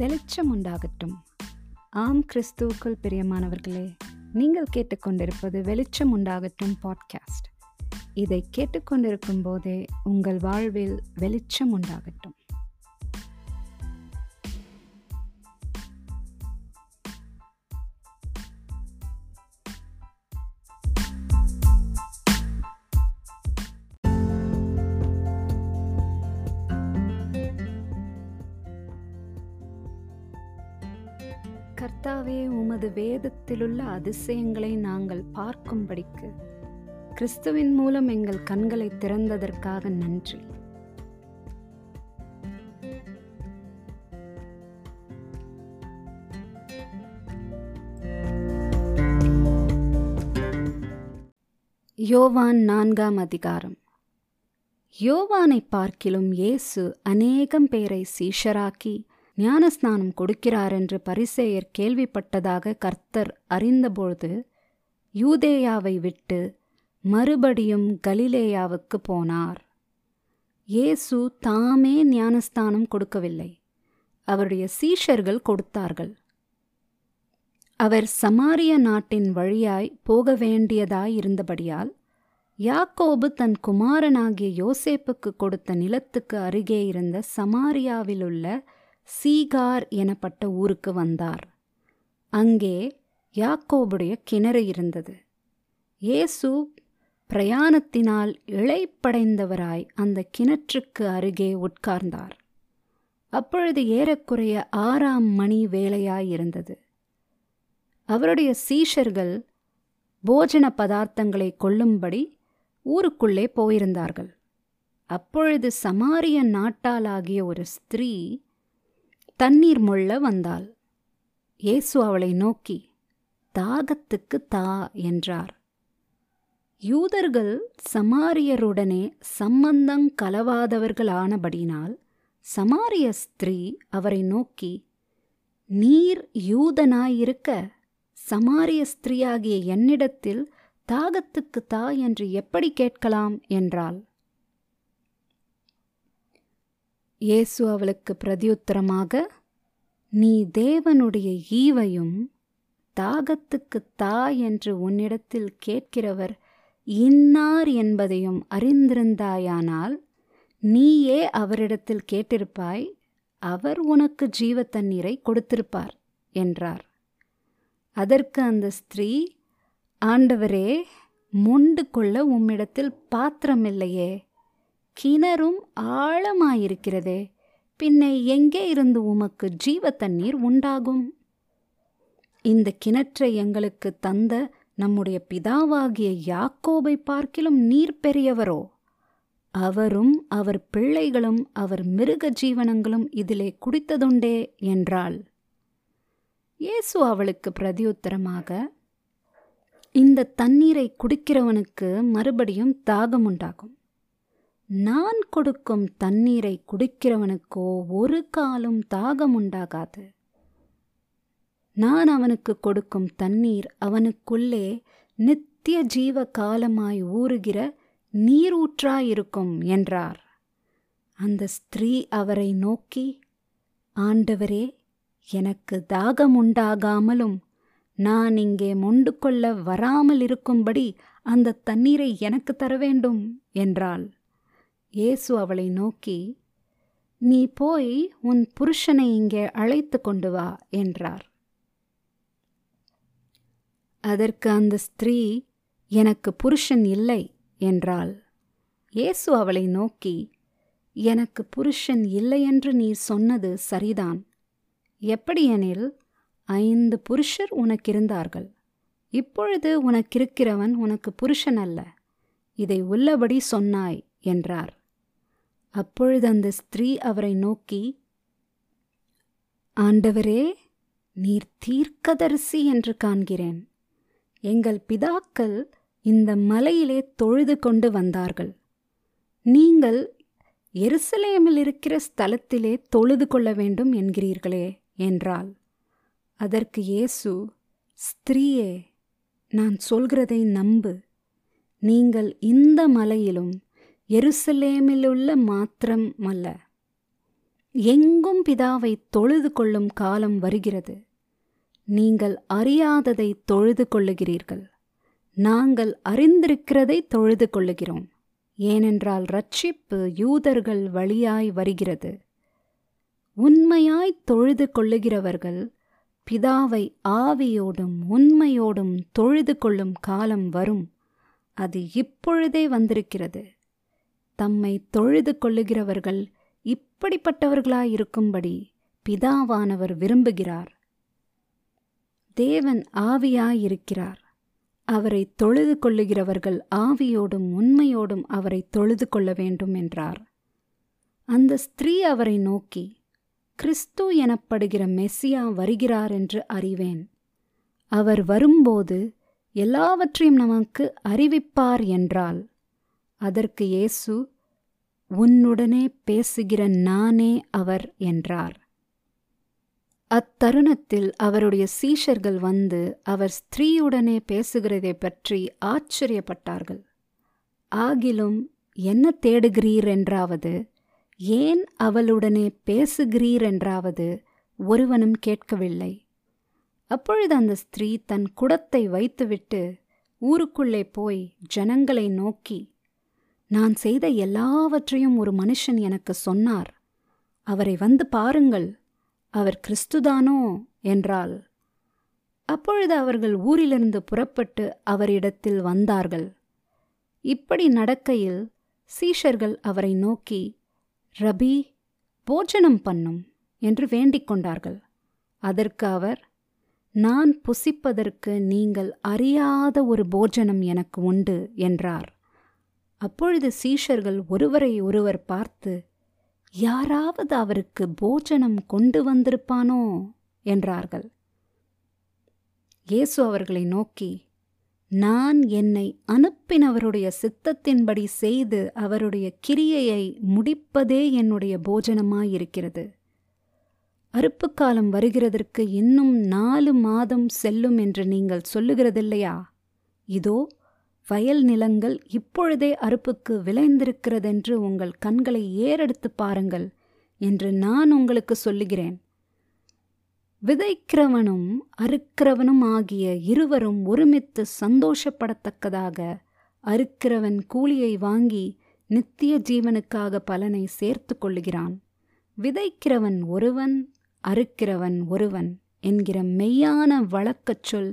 வெளிச்சம் உண்டாகட்டும். ஆம், கிறிஸ்துவுக்குள் பிரியமானவர்களே, நீங்கள் கேட்டுக்கொண்டிருப்பது வெளிச்சம் உண்டாகட்டும் பாட்காஸ்ட். இதை கேட்டுக்கொண்டிருக்கும் போதே உங்கள் வாழ்வில் வெளிச்சம் உண்டாகட்டும். கர்த்தாவே, உமது வேதத்திலுள்ள அதிசயங்களை நாங்கள் பார்க்கும்படிக்கு கிறிஸ்துவின் மூலம் எங்கள் கண்களை திறந்ததற்காக நன்றி. யோவான் 4ஆம் அதிகாரம். யோவானை பார்க்கிலும் இயேசு அநேகம் பேரை சீஷராக்கி ஞானஸ்நானம் கொடுக்கிறார் என்று பரிசேயர் கேள்விப்பட்டதாக கர்த்தர் அறிந்தபொழுது யூதேயாவை விட்டு மறுபடியும் கலிலேயாவுக்கு போனார். இயேசு தாமே ஞானஸ்நானம் கொடுக்கவில்லை, அவருடைய சீஷர்கள் கொடுத்தார்கள். அவர் சமாரிய நாட்டின் வழியாய் போக வேண்டியதாயிருந்தபடியால் யாக்கோபு தன் குமாரனாகிய யோசேப்புக்கு கொடுத்த நிலத்துக்கு அருகே இருந்த சமாரியாவிலுள்ள சீகார் எனப்பட்ட ஊருக்கு வந்தார். அங்கே யாக்கோபுடைய கிணறு இருந்தது. இயேசு பிரயாணத்தினால் இளைப்படைந்தவராய் அந்த கிணற்றுக்கு அருகே உட்கார்ந்தார். அப்பொழுது ஏறக்குறைய 6 மணி வேளையாயிருந்தது. அவருடைய சீஷர்கள் போஜன பதார்த்தங்களை கொள்ளும்படி ஊருக்குள்ளே போயிருந்தார்கள். அப்பொழுது சமாரிய நாட்டாளாகிய ஒரு ஸ்திரீ தண்ணீர் மொள்ள வந்தாள். இயேசு அவளை நோக்கி, தாகத்துக்கு தா என்றார். யூதர்கள் சமாரியருடனே சம்பந்தம் கலவாதவர்களானபடினால் சமாரிய ஸ்திரீ அவரை நோக்கி, நீர் யூதனாயிருக்க சமாரிய ஸ்திரீயாகிய என்னிடத்தில் தாகத்துக்கு தா என்று எப்படி கேட்கலாம் என்றாள். இயேசு அவளுக்கு பிரதியுத்தரமாக, நீ தேவனுடைய ஈவையும் தாகத்துக்கு தா என்று உன்னிடத்தில் கேட்கிறவர் இன்னார் என்பதையும் அறிந்திருந்தாயானால் நீயே அவரிடத்தில் கேட்டிருப்பாய், அவர் உனக்கு ஜீவ தண்ணீரை கொடுத்திருப்பார் என்றார். அதற்கு அந்த ஸ்திரீ, ஆண்டவரே, மொண்டு கொள்ள உம்மிடத்தில் பாத்திரமில்லையே, கிணறும் ஆழமாயிருக்கிறதே, பின்னை எங்கே இருந்து உமக்கு ஜீவ தண்ணீர் உண்டாகும்? இந்த கிணற்றை எங்களுக்கு தந்த நம்முடைய பிதாவாகிய யாக்கோபை பார்க்கிலும் நீர் பெரியவரோ? அவரும் அவர் பிள்ளைகளும் அவர் மிருக ஜீவனங்களும் இதிலே குடித்ததுண்டே என்றாள். இயேசு அவளுக்கு பிரதியுத்தரமாக, இந்த தண்ணீரை குடிக்கிறவனுக்கு மறுபடியும் தாகம் உண்டாகும். நான் கொடுக்கும் தண்ணீரை குடிக்கிறவனுக்கோ ஒரு காலும் தாகம் உண்டாகாது. நான் அவனுக்கு கொடுக்கும் தண்ணீர் அவனுக்குள்ளே நித்திய ஜீவ காலமாய் ஊறுகிற நீரூற்றாயிருக்கும் என்றார். அந்த ஸ்திரீ அவரை நோக்கி, ஆண்டவரே, எனக்கு தாகம் உண்டாகாமலும் நான் இங்கே மொண்டு கொள்ள வராமல் இருக்கும்படி அந்த தண்ணீரை எனக்கு தர வேண்டும் என்றாள். இயேசு அவளை நோக்கி, நீ போய் உன் புருஷனை இங்கே அழைத்து கொண்டு வா என்றார். அதற்கு அந்த ஸ்திரீ, எனக்கு புருஷன் இல்லை என்றாள். இயேசு அவளை நோக்கி, எனக்கு புருஷன் இல்லை என்று நீ சொன்னது சரிதான். எப்படியெனில் 5 புருஷர் உனக்கிருந்தார்கள், இப்பொழுது உனக்கிருக்கிறவன் உனக்கு புருஷன் அல்ல. இதை உள்ளபடி சொன்னாய் என்றார். அப்பொழுது அந்த ஸ்திரீ அவரை நோக்கி, ஆண்டவரே, நீர் தீர்க்கதரிசி என்று காண்கிறேன். எங்கள் பிதாக்கள் இந்த மலையிலே தொழுது கொண்டு வந்தார்கள். நீங்கள் எருசலேமில் இருக்கிற ஸ்தலத்திலே தொழுது கொள்ள வேண்டும் என்கிறீர்களே என்றாள். அதற்கு இயேசு, ஸ்திரீயே, நான் சொல்கிறதை நம்பு. நீங்கள் இந்த மலையிலும் எருசலேமிலுள்ள மாத்திரம் அல்ல, எங்கும் பிதாவை தொழுது கொள்ளும் காலம் வருகிறது. நீங்கள் அறியாததை தொழுது கொள்ளுகிறீர்கள், நாங்கள் அறிந்திருக்கிறதை தொழுது கொள்ளுகிறோம். ஏனென்றால் இரட்சிப்பு யூதர்கள் வழியாய் வருகிறது. உண்மையாய் தொழுது கொள்ளுகிறவர்கள் பிதாவை ஆவியோடும் உண்மையோடும் தொழுது கொள்ளும் காலம் வரும். அது இப்பொழுதே வந்திருக்கிறது. தம்மை தொழுது கொள்ளுகிறவர்கள் இப்படிப்பட்டவர்களாயிருக்கும்படி பிதாவானவர் விரும்புகிறார். தேவன் ஆவியாயிருக்கிறார். அவரை தொழுது கொள்ளுகிறவர்கள் ஆவியோடும் உண்மையோடும் அவரை தொழுது கொள்ள வேண்டும் என்றார். அந்த ஸ்திரீ அவரை நோக்கி, கிறிஸ்து எனப்படுகிற மெசியா வருகிறார் என்று அறிவேன். அவர் வரும்போது எல்லாவற்றையும் நமக்கு அறிவிப்பார் என்றாள். அதற்கு இயேசு, உன்னுடனே பேசுகிற நானே அவர் என்றார். அத்தருணத்தில் அவருடைய சீஷர்கள் வந்து அவர் ஸ்திரீயுடனே பேசுகிறதை பற்றி ஆச்சரியப்பட்டார்கள். ஆகிலும், என்ன தேடுகிறீர் என்றாவது, ஏன் அவளுடனே பேசுகிறீர் என்றாவது ஒருவனும் கேட்கவில்லை. அப்பொழுது அந்த ஸ்திரீ தன் குடத்தை வைத்துவிட்டு ஊருக்குள்ளே போய் ஜனங்களை நோக்கி, நான் செய்த எல்லாவற்றையும் ஒரு மனுஷன் எனக்கு சொன்னார். அவரை வந்து பாருங்கள், அவர் கிறிஸ்துதானோ என்றாள். அப்பொழுது அவர்கள் ஊரிலிருந்து புறப்பட்டு அவரிடத்தில் வந்தார்கள். இப்படி நடக்கையில் சீஷர்கள் அவரை நோக்கி, ரபி, போஜனம் பண்ணும் என்று வேண்டிக் கொண்டார்கள். அதற்கு அவர், நான் புசிப்பதற்கு நீங்கள் அறியாத ஒரு போஜனம் எனக்கு உண்டு என்றார். அப்பொழுது சீஷர்கள் ஒருவரை ஒருவர் பார்த்து, யாராவது அவருக்கு போஜனம் கொண்டு வந்திருப்பானோ என்றார்கள். இயேசு அவர்களை நோக்கி, நான் என்னை அனுப்பினவருடைய சித்தத்தின்படி செய்து அவருடைய கிரியையை முடிப்பதே என்னுடைய போஜனமாயிருக்கிறது. அறுப்புக்காலம் வருகிறதற்கு இன்னும் 4 மாதம் செல்லும் என்று நீங்கள் சொல்லுகிறதில்லையா? இதோ, வயல் நிலங்கள் இப்பொழுதே அறுப்புக்கு விளைந்திருக்கிறதென்று உங்கள் கண்களை ஏறெடுத்து பாருங்கள் என்று நான் உங்களுக்கு சொல்லுகிறேன். விதைக்கிறவனும் அறுக்கிறவனும் ஆகிய இருவரும் ஒருமித்து சந்தோஷப்படத்தக்கதாக அறுக்கிறவன் கூலியை வாங்கி நித்திய ஜீவனுக்காக பலனை சேர்த்து கொள்ளுகிறான். விதைக்கிறவன் ஒருவன், அறுக்கிறவன் ஒருவன் என்கிற மெய்யான வழக்கச் சொல்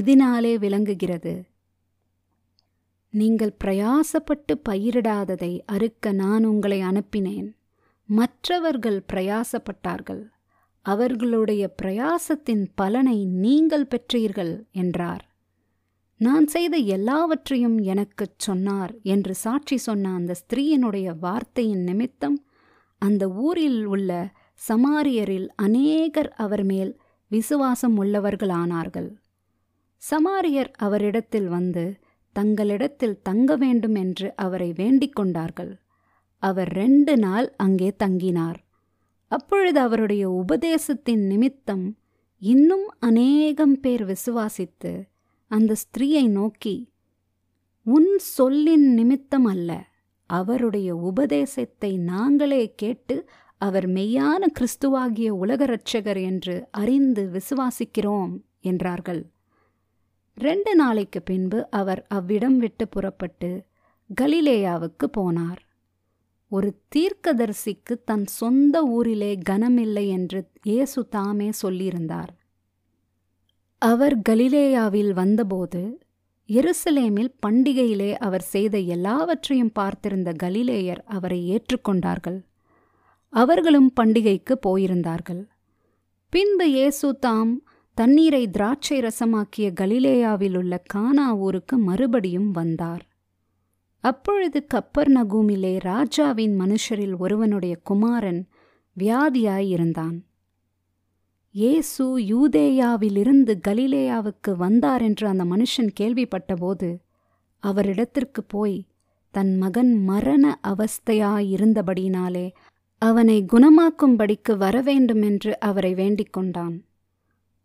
இதனாலே விளங்குகிறது. நீங்கள் பிரயாசப்பட்டு பயிரிடாததை அறுக்க நான் உங்களை அனுப்பினேன். மற்றவர்கள் பிரயாசப்பட்டார்கள், அவர்களுடைய பிரயாசத்தின் பலனை நீங்கள் பெற்றீர்கள் என்றார். நான் செய்த எல்லாவற்றையும் எனக்குச் சொன்னார் என்று சாட்சி சொன்ன அந்த ஸ்திரீயினுடைய வார்த்தையின் நிமித்தம் அந்த ஊரில் உள்ள சமாரியரில் அநேகர் அவர் மேல் விசுவாசம் உள்ளவர்களானார்கள். சமாரியர் அவரிடத்தில் வந்து தங்களிடத்தில் தங்க வேண்டும் என்று அவரை வேண்டிக் கொண்டார்கள். அவர் 2 நாள் அங்கே தங்கினார். அப்பொழுது அவருடைய உபதேசத்தின் நிமித்தம் இன்னும் அநேகம் பேர் விசுவாசித்து அந்த ஸ்திரீயை நோக்கி, உன் சொல்லின் நிமித்தம் அல்ல, அவருடைய உபதேசத்தை நாங்களே கேட்டு அவர் மெய்யான கிறிஸ்துவாகிய உலக இரட்சகர் என்று அறிந்து விசுவாசிக்கிறோம் என்றார்கள். 2 நாளைக்கு பின்பு அவர் அவ்விடம் விட்டு புறப்பட்டு கலிலேயாவுக்கு போனார். ஒரு தீர்க்கதரிசிக்கு தன் சொந்த ஊரிலே கனமில்லை என்று இயேசு தாமே சொல்லியிருந்தார். அவர் கலிலேயாவில் வந்தபோது எருசலேமில் பண்டிகையிலே அவர் செய்த எல்லாவற்றையும் பார்த்திருந்த கலிலேயர் அவரை ஏற்றுக்கொண்டார்கள். அவர்களும் பண்டிகைக்கு போயிருந்தார்கள். பின்பு இயேசு தாம் தண்ணீரை திராட்சை ரசமாக்கிய கலிலேயாவில் உள்ள கானா ஊருக்கு மறுபடியும் வந்தார். அப்பொழுது கப்பர்நகூமிலே ராஜாவின் மனுஷரில் ஒருவனுடைய குமாரன் வியாதியாயிருந்தான். இயேசு யூதேயாவிலிருந்து கலிலேயாவுக்கு வந்தார் என்று அந்த மனுஷன் கேள்விப்பட்டபோது அவரிடத்திற்கு போய் தன் மகன் மரண அவஸ்தையாயிருந்தபடியினாலே அவனை குணமாக்கும்படிக்கு வரவேண்டுமென்று அவரை வேண்டிக் கொண்டான்.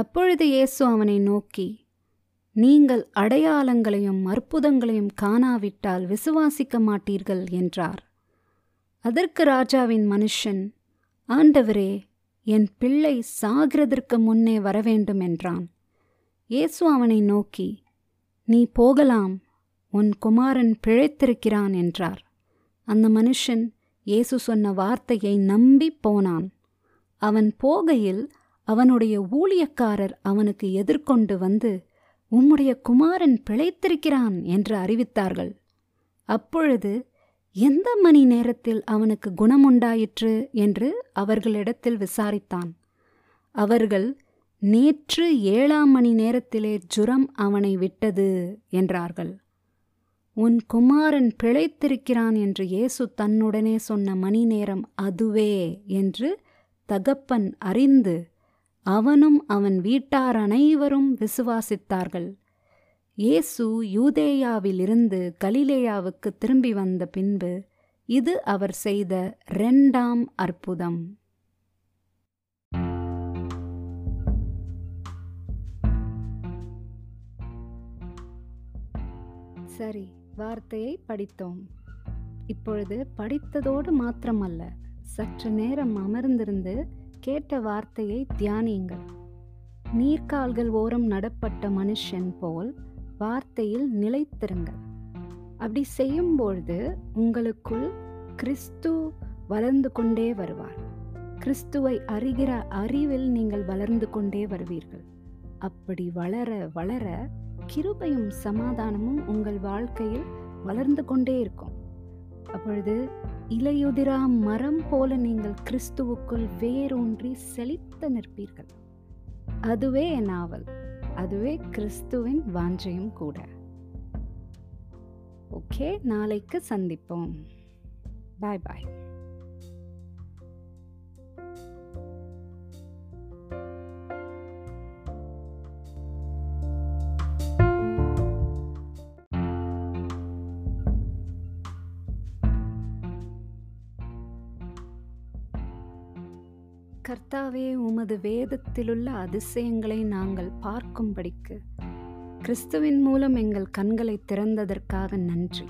அப்பொழுது இயேசு அவனை நோக்கி, நீங்கள் அடையாளங்களையும் அற்புதங்களையும் காணாவிட்டால் விசுவாசிக்க மாட்டீர்கள் என்றார். அதற்கு ராஜாவின் மனுஷன், ஆண்டவரே, என் பிள்ளை சாகிறதற்கு முன்னே வரவேண்டும் என்றான். இயேசு அவனை நோக்கி, நீ போகலாம், உன் குமாரன் பிழைத்திருக்கிறான் என்றார். அந்த மனுஷன் இயேசு சொன்ன வார்த்தையை நம்பி போனான். அவன் போகையில் அவனுடைய ஊழியக்காரர் அவனுக்கு எதிர்கொண்டு வந்து, உம்முடைய குமாரன் பிழைத்திருக்கிறான் என்று அறிவித்தார்கள். அப்பொழுது எந்த மணி நேரத்தில் அவனுக்கு குணமுண்டாயிற்று என்று அவர்களிடத்தில் விசாரித்தான். அவர்கள், நேற்று 7 மணி நேரத்திலே ஜுரம் அவனை விட்டது என்றார்கள். உன் குமாரன் பிழைத்திருக்கிறான் என்று இயேசு தன்னுடனே சொன்ன மணி நேரம் அதுவே என்று தகப்பன் அறிந்து அவனும் அவன் வீட்டார் அனைவரும் விசுவாசித்தார்கள். இயேசு யூதேயாவிலிருந்து கலிலேயாவுக்கு திரும்பி வந்த பின்பு இது அவர் செய்த 2ஆம் அற்புதம். சரி, வார்த்தையை படித்தோம். இப்பொழுது படித்ததோடு மாத்திரமல்ல, சற்று நேரம் அமர்ந்திருந்து கேட்ட வார்த்தையை தியானியுங்கள். நீர்கால்கள் ஓரம் நடப்பட்ட மனுஷன் போல் வார்த்தையில் நிலைத்திருங்கள். அப்படி செய்யும்பொழுது உங்களுக்குள் கிறிஸ்து வளர்ந்து கொண்டே வருவார். கிறிஸ்துவை அறிகிற அறிவில் நீங்கள் வளர்ந்து கொண்டே வருவீர்கள். அப்படி வளர வளர கிருபையும் சமாதானமும் உங்கள் வாழ்க்கையில் வளர்ந்து கொண்டே இருக்கும். அப்பொழுது இலையுதிரா மரம் போல நீங்கள் கிறிஸ்துவுக்குள் வேரூன்றி செழித்து நிற்பீர்கள். அதுவே என் ஆவல், அதுவே கிறிஸ்துவின் வாஞ்சையும் கூட. ஓகே, நாளைக்கு சந்திப்போம். பாய் பாய். கர்த்தாவே, உமது வேதத்திலுள்ள அதிசயங்களை நாங்கள் பார்க்கும்படிக்கு கிறிஸ்துவின் மூலம் எங்கள் கண்களை திறந்ததற்காக நன்றி.